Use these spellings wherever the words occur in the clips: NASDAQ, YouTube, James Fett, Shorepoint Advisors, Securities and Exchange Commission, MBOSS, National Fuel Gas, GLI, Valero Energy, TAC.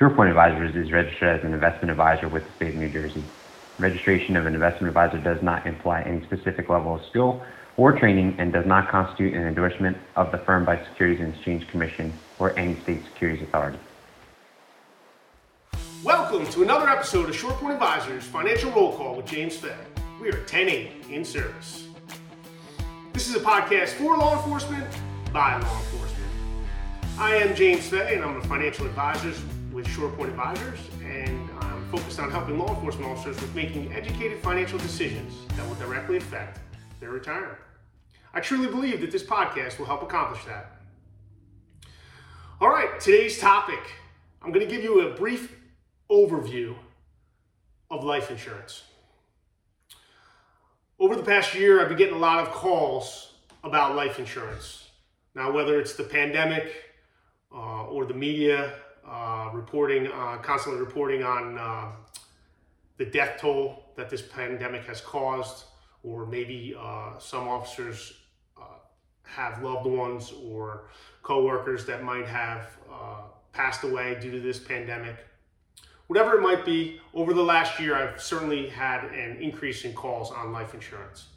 Shorepoint Advisors is registered as an investment advisor with the state of New Jersey. Registration of an investment advisor does not imply any specific level of skill or training and does not constitute an endorsement of the firm by Securities and Exchange Commission or any state securities authority. Welcome to another episode of Shorepoint Advisors Financial Roll Call with James Fett. We are 10-8 in service. This is a podcast for law enforcement by law enforcement. I am James Fett, and I'm a financial advisor with Shorepoint Advisors, and I'm focused on helping law enforcement officers with making educated financial decisions that will directly affect their retirement. I truly believe that this podcast will help accomplish that. All right, today's topic. I'm going to give you a brief overview of life insurance. Over the past year, I've been getting a lot of calls about life insurance. Now, whether it's the pandemic, or the media constantly reporting on the death toll that this pandemic has caused, or maybe some officers have loved ones or coworkers that might have passed away due to this pandemic. Whatever it might be, over the last year, I've certainly had an increase in calls on life insurance.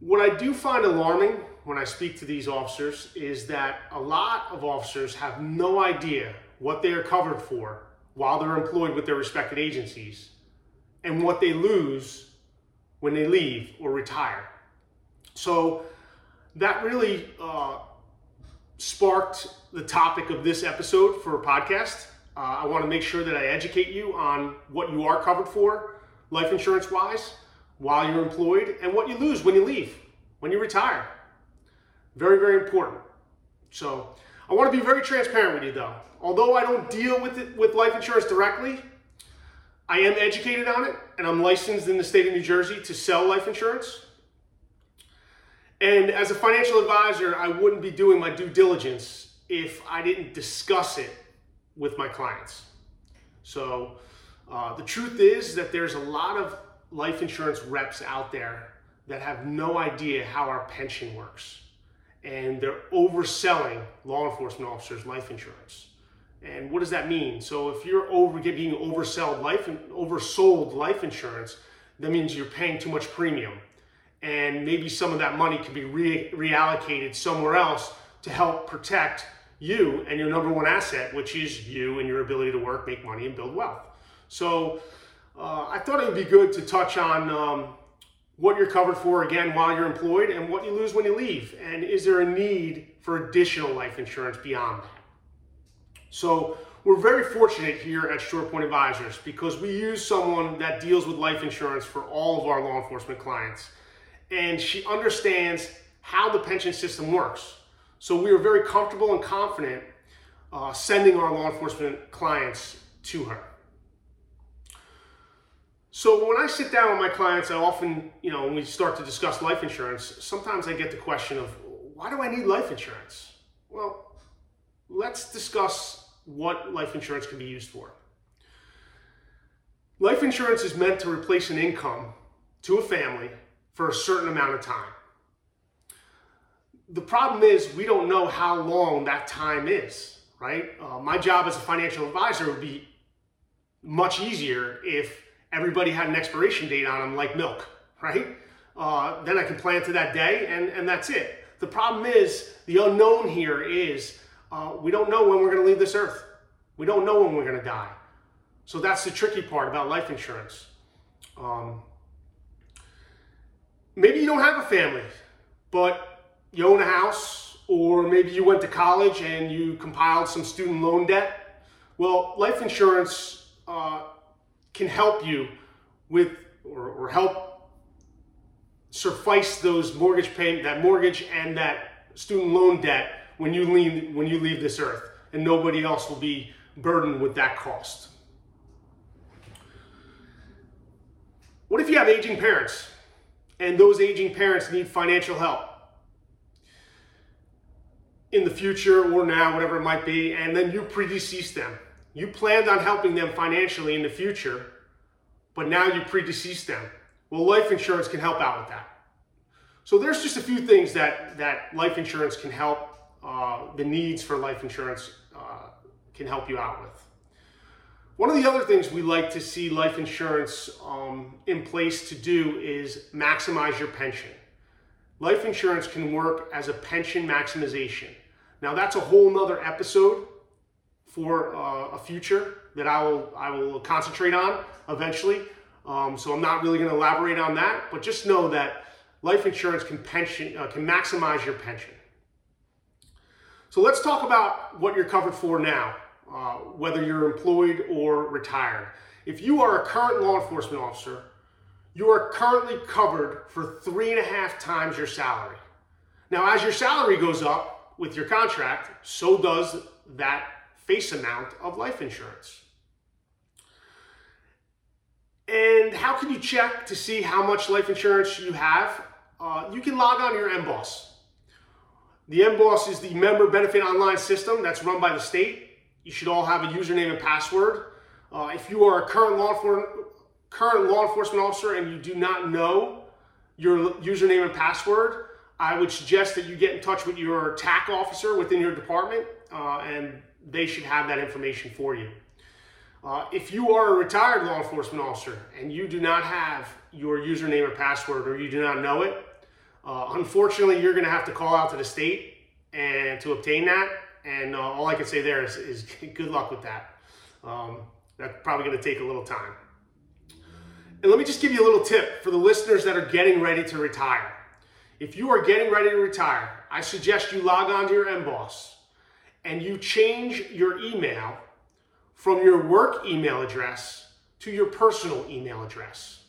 What I do find alarming when I speak to these officers is that a lot of officers have no idea what they are covered for while they're employed with their respected agencies and what they lose when they leave or retire. So that really sparked the topic of this episode for a podcast. I want to make sure that I educate you on what you are covered for, life insurance-wise, while you're employed, and what you lose when you leave, when you retire. Very, very important. So I want to be very transparent with you, though. Although I don't deal with it, with life insurance directly, I am educated on it, and I'm licensed in the state of New Jersey to sell life insurance. And as a financial advisor, I wouldn't be doing my due diligence if I didn't discuss it with my clients. So the truth is that there's a lot of life insurance reps out there that have no idea how our pension works, and they're overselling law enforcement officers' life insurance. And what does that mean? So if you're oversold life insurance, that means you're paying too much premium, and maybe some of that money can be reallocated somewhere else to help protect you and your number one asset, which is you and your ability to work, make money, and build wealth. So I thought it would be good to touch on what you're covered for, again, while you're employed, and what you lose when you leave. And is there a need for additional life insurance beyond that? So we're very fortunate here at Shorepoint Advisors because we use someone that deals with life insurance for all of our law enforcement clients. And she understands how the pension system works. So we are very comfortable and confident sending our law enforcement clients to her. So when I sit down with my clients, I often, when we start to discuss life insurance, sometimes I get the question of, why do I need life insurance? Well, let's discuss what life insurance can be used for. Life insurance is meant to replace an income to a family for a certain amount of time. The problem is we don't know how long that time is, right? My job as a financial advisor would be much easier if everybody had an expiration date on them like milk, right? Then I can plan to that day and that's it. The problem is, the unknown here is we don't know when we're gonna leave this earth. We don't know when we're gonna die. So that's the tricky part about life insurance. Maybe you don't have a family, but you own a house, or maybe you went to college and you compiled some student loan debt. Well, life insurance can help you with, or help suffice those mortgage payment, that mortgage and that student loan debt when you leave this earth, and nobody else will be burdened with that cost. What if you have aging parents and those aging parents need financial help in the future or now, whatever it might be, and then you predecease them? You planned on helping them financially in the future, but now you predeceased them. Well, life insurance can help out with that. So there's just a few things that life insurance can help, the needs for life insurance can help you out with. One of the other things we like to see life insurance in place to do is maximize your pension. Life insurance can work as a pension maximization. Now that's a whole nother episode for a future that I will concentrate on eventually. So I'm not really going to elaborate on that, but just know that life insurance can maximize your pension. So let's talk about what you're covered for now, whether you're employed or retired. If you are a current law enforcement officer, you are currently covered for 3.5 times your salary. Now, as your salary goes up with your contract, so does that face amount of life insurance. And how can you check to see how much life insurance you have? You can log on to your MBOSS. The MBOSS is the Member Benefit Online System that's run by the state. You should all have a username and password. If you are a current law enforcement officer and you do not know your username and password, I would suggest that you get in touch with your TAC officer within your department, and they should have that information for you. If you are a retired law enforcement officer and you do not have your username or password, or you do not know it, unfortunately, you're going to have to call out to the state and to obtain that. And all I can say there is good luck with that. That's probably going to take a little time. And let me just give you a little tip for the listeners that are getting ready to retire. If you are getting ready to retire, I suggest you log on to your MBOSS and you change your email from your work email address to your personal email address.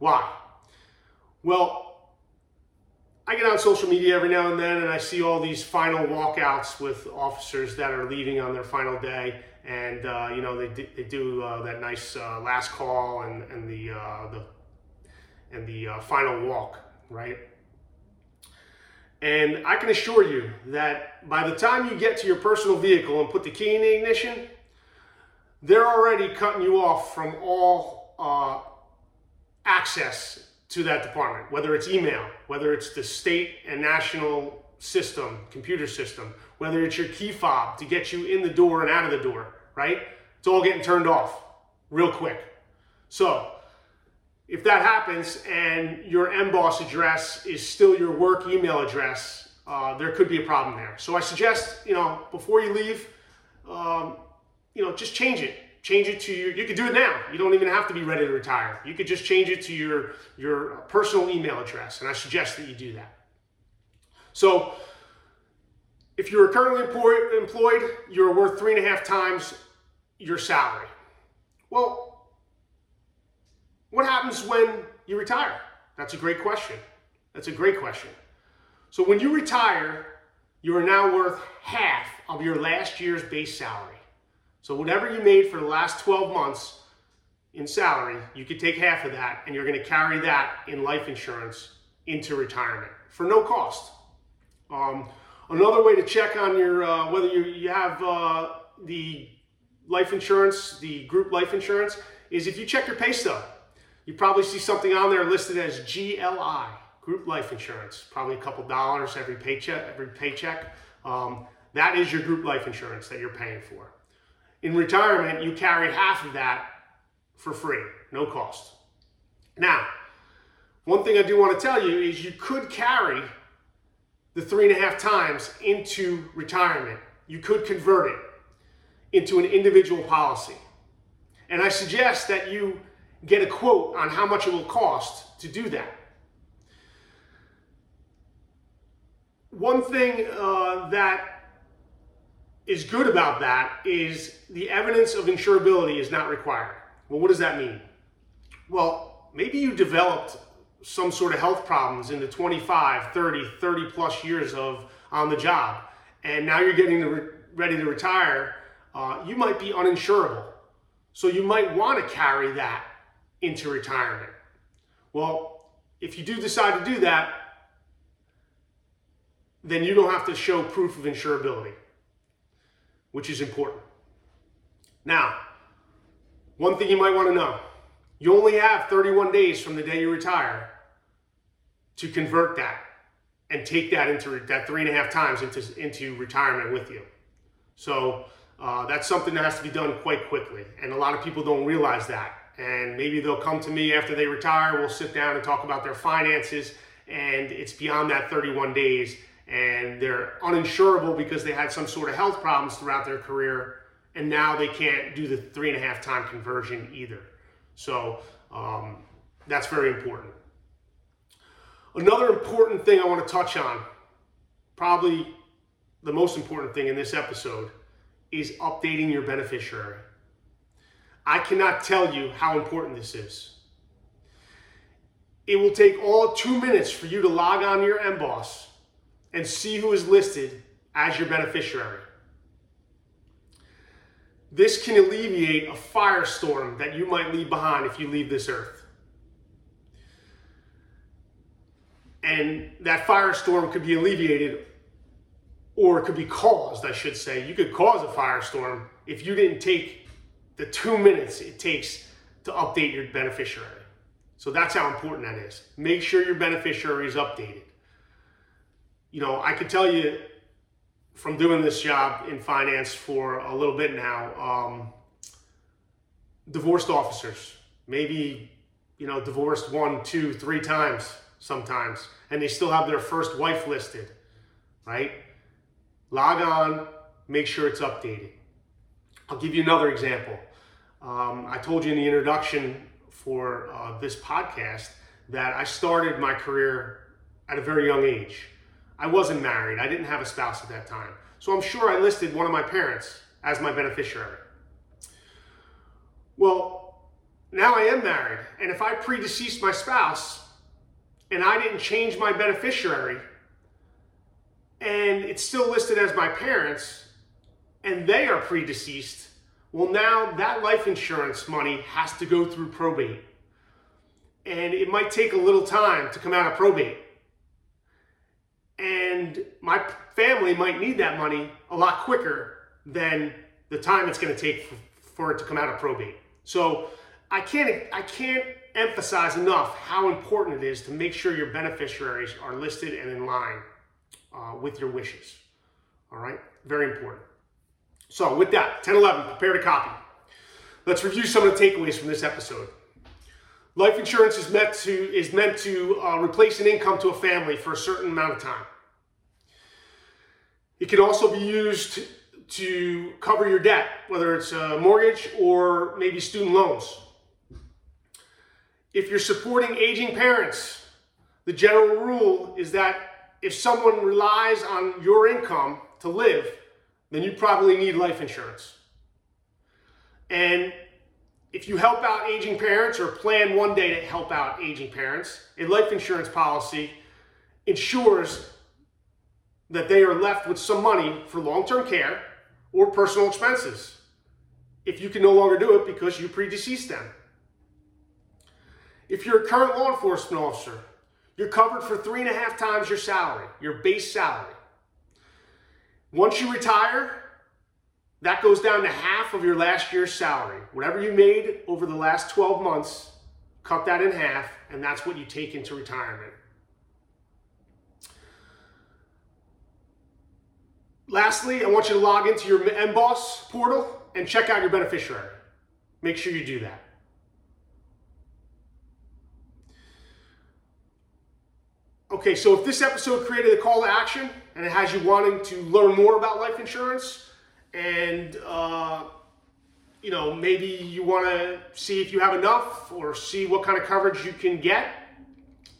Why? Well, I get on social media every now and then and I see all these final walkouts with officers that are leaving on their final day. And, you know, they do that nice last call and the final walk, right? And I can assure you that by the time you get to your personal vehicle and put the key in the ignition, they're already cutting you off from all access to that department, whether it's email, whether it's the state and national system, computer system, whether it's your key fob to get you in the door and out of the door, right? It's all getting turned off real quick. So if that happens and your MBOSS address is still your work email address, there could be a problem there. So I suggest, you know, before you leave, you know, just change it to your, you could do it now. You don't even have to be ready to retire. You could just change it to your personal email address. And I suggest that you do that. So if you're currently employed, you're worth 3.5 times your salary. Well, what happens when you retire? That's a great question. So when you retire, you are now worth half of your last year's base salary. So whatever you made for the last 12 months in salary, you could take half of that and you're going to carry that in life insurance into retirement for no cost. Another way to check on your whether you have the life insurance, the group life insurance, is if you check your pay stub. You probably see something on there listed as GLI, group life insurance, probably a couple dollars every paycheck. That is your group life insurance that you're paying for. In retirement, you carry half of that for free, no cost. Now, one thing I do want to tell you is you could carry the 3.5 times into retirement. You could convert it into an individual policy. And I suggest that you get a quote on how much it will cost to do that. One thing that is good about that is the evidence of insurability is not required. Well, what does that mean? Well, maybe you developed some sort of health problems in the 25, 30 plus years of on the job, and now you're getting ready to retire. You might be uninsurable. So you might want to carry that into retirement. Well, if you do decide to do that, then you don't have to show proof of insurability, which is important. Now, one thing you might want to know, you only have 31 days from the day you retire to convert that and take that 3.5 times into retirement with you. So That's something that has to be done quite quickly, and a lot of people don't realize that. And maybe they'll come to me after they retire, we'll sit down and talk about their finances, and it's beyond that 31 days, and they're uninsurable because they had some sort of health problems throughout their career, and now they can't do the 3.5 time conversion either. So that's very important. Another important thing I want to touch on, probably the most important thing in this episode, is updating your beneficiary. I cannot tell you how important this is. It will take all 2 minutes for you to log on to your MBOSS and see who is listed as your beneficiary. This can alleviate a firestorm that you might leave behind if you leave this earth. And that firestorm could be alleviated, or it could be caused, I should say. You could cause a firestorm if you didn't take the 2 minutes it takes to update your beneficiary. So that's how important that is. Make sure your beneficiary is updated. You know, I could tell you from doing this job in finance for a little bit now, divorced officers, maybe, you know, divorced 1, 2, 3 times sometimes, and they still have their first wife listed, right? Log on, make sure it's updated. I'll give you another example. I told you in the introduction for this podcast that I started my career at a very young age. I wasn't married, I didn't have a spouse at that time. So I'm sure I listed one of my parents as my beneficiary. Well, now I am married, and if I predeceased my spouse and I didn't change my beneficiary, and it's still listed as my parents, and they are predeceased, well, now that life insurance money has to go through probate. And it might take a little time to come out of probate. And my family might need that money a lot quicker than the time it's going to take for it to come out of probate. So I can't emphasize enough how important it is to make sure your beneficiaries are listed and in line with your wishes. All right, very important. So with that, 10-11, prepare to copy. Let's review some of the takeaways from this episode. Life insurance is meant to replace an income to a family for a certain amount of time. It can also be used to cover your debt, whether it's a mortgage or maybe student loans. If you're supporting aging parents, the general rule is that if someone relies on your income to live, then you probably need life insurance. And if you help out aging parents or plan one day to help out aging parents, a life insurance policy ensures that they are left with some money for long-term care or personal expenses if you can no longer do it because you predeceased them. If you're a current law enforcement officer, you're covered for 3.5 times your salary, your base salary. Once you retire, that goes down to half of your last year's salary. Whatever you made over the last 12 months, cut that in half, and that's what you take into retirement. Lastly, I want you to log into your MBOSS portal and check out your beneficiary. Make sure you do that. Okay, so if this episode created a call to action and it has you wanting to learn more about life insurance, and you know, maybe you want to see if you have enough or see what kind of coverage you can get,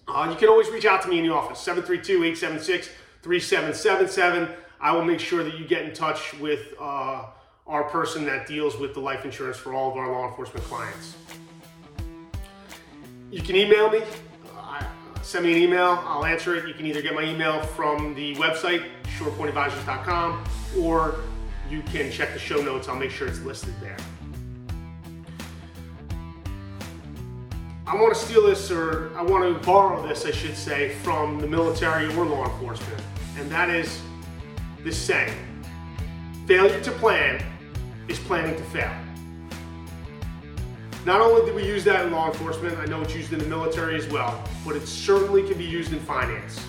you can always reach out to me in the office, 732-876-3777. I will make sure that you get in touch with our person that deals with the life insurance for all of our law enforcement clients. You can email me. Send me an email, I'll answer it. You can either get my email from the website, shorepointadvisors.com, or you can check the show notes. I'll make sure it's listed there. I want to steal this, or I want to borrow this, I should say, from the military or law enforcement. And that is this saying: failure to plan is planning to fail. Not only do we use that in law enforcement, I know it's used in the military as well, but it certainly can be used in finance.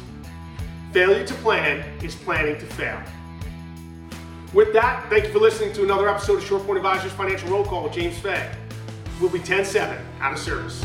Failure to plan is planning to fail. With that, thank you for listening to another episode of Shorepoint Advisors Financial Roll Call with James Fett. We'll be 10-7 out of service.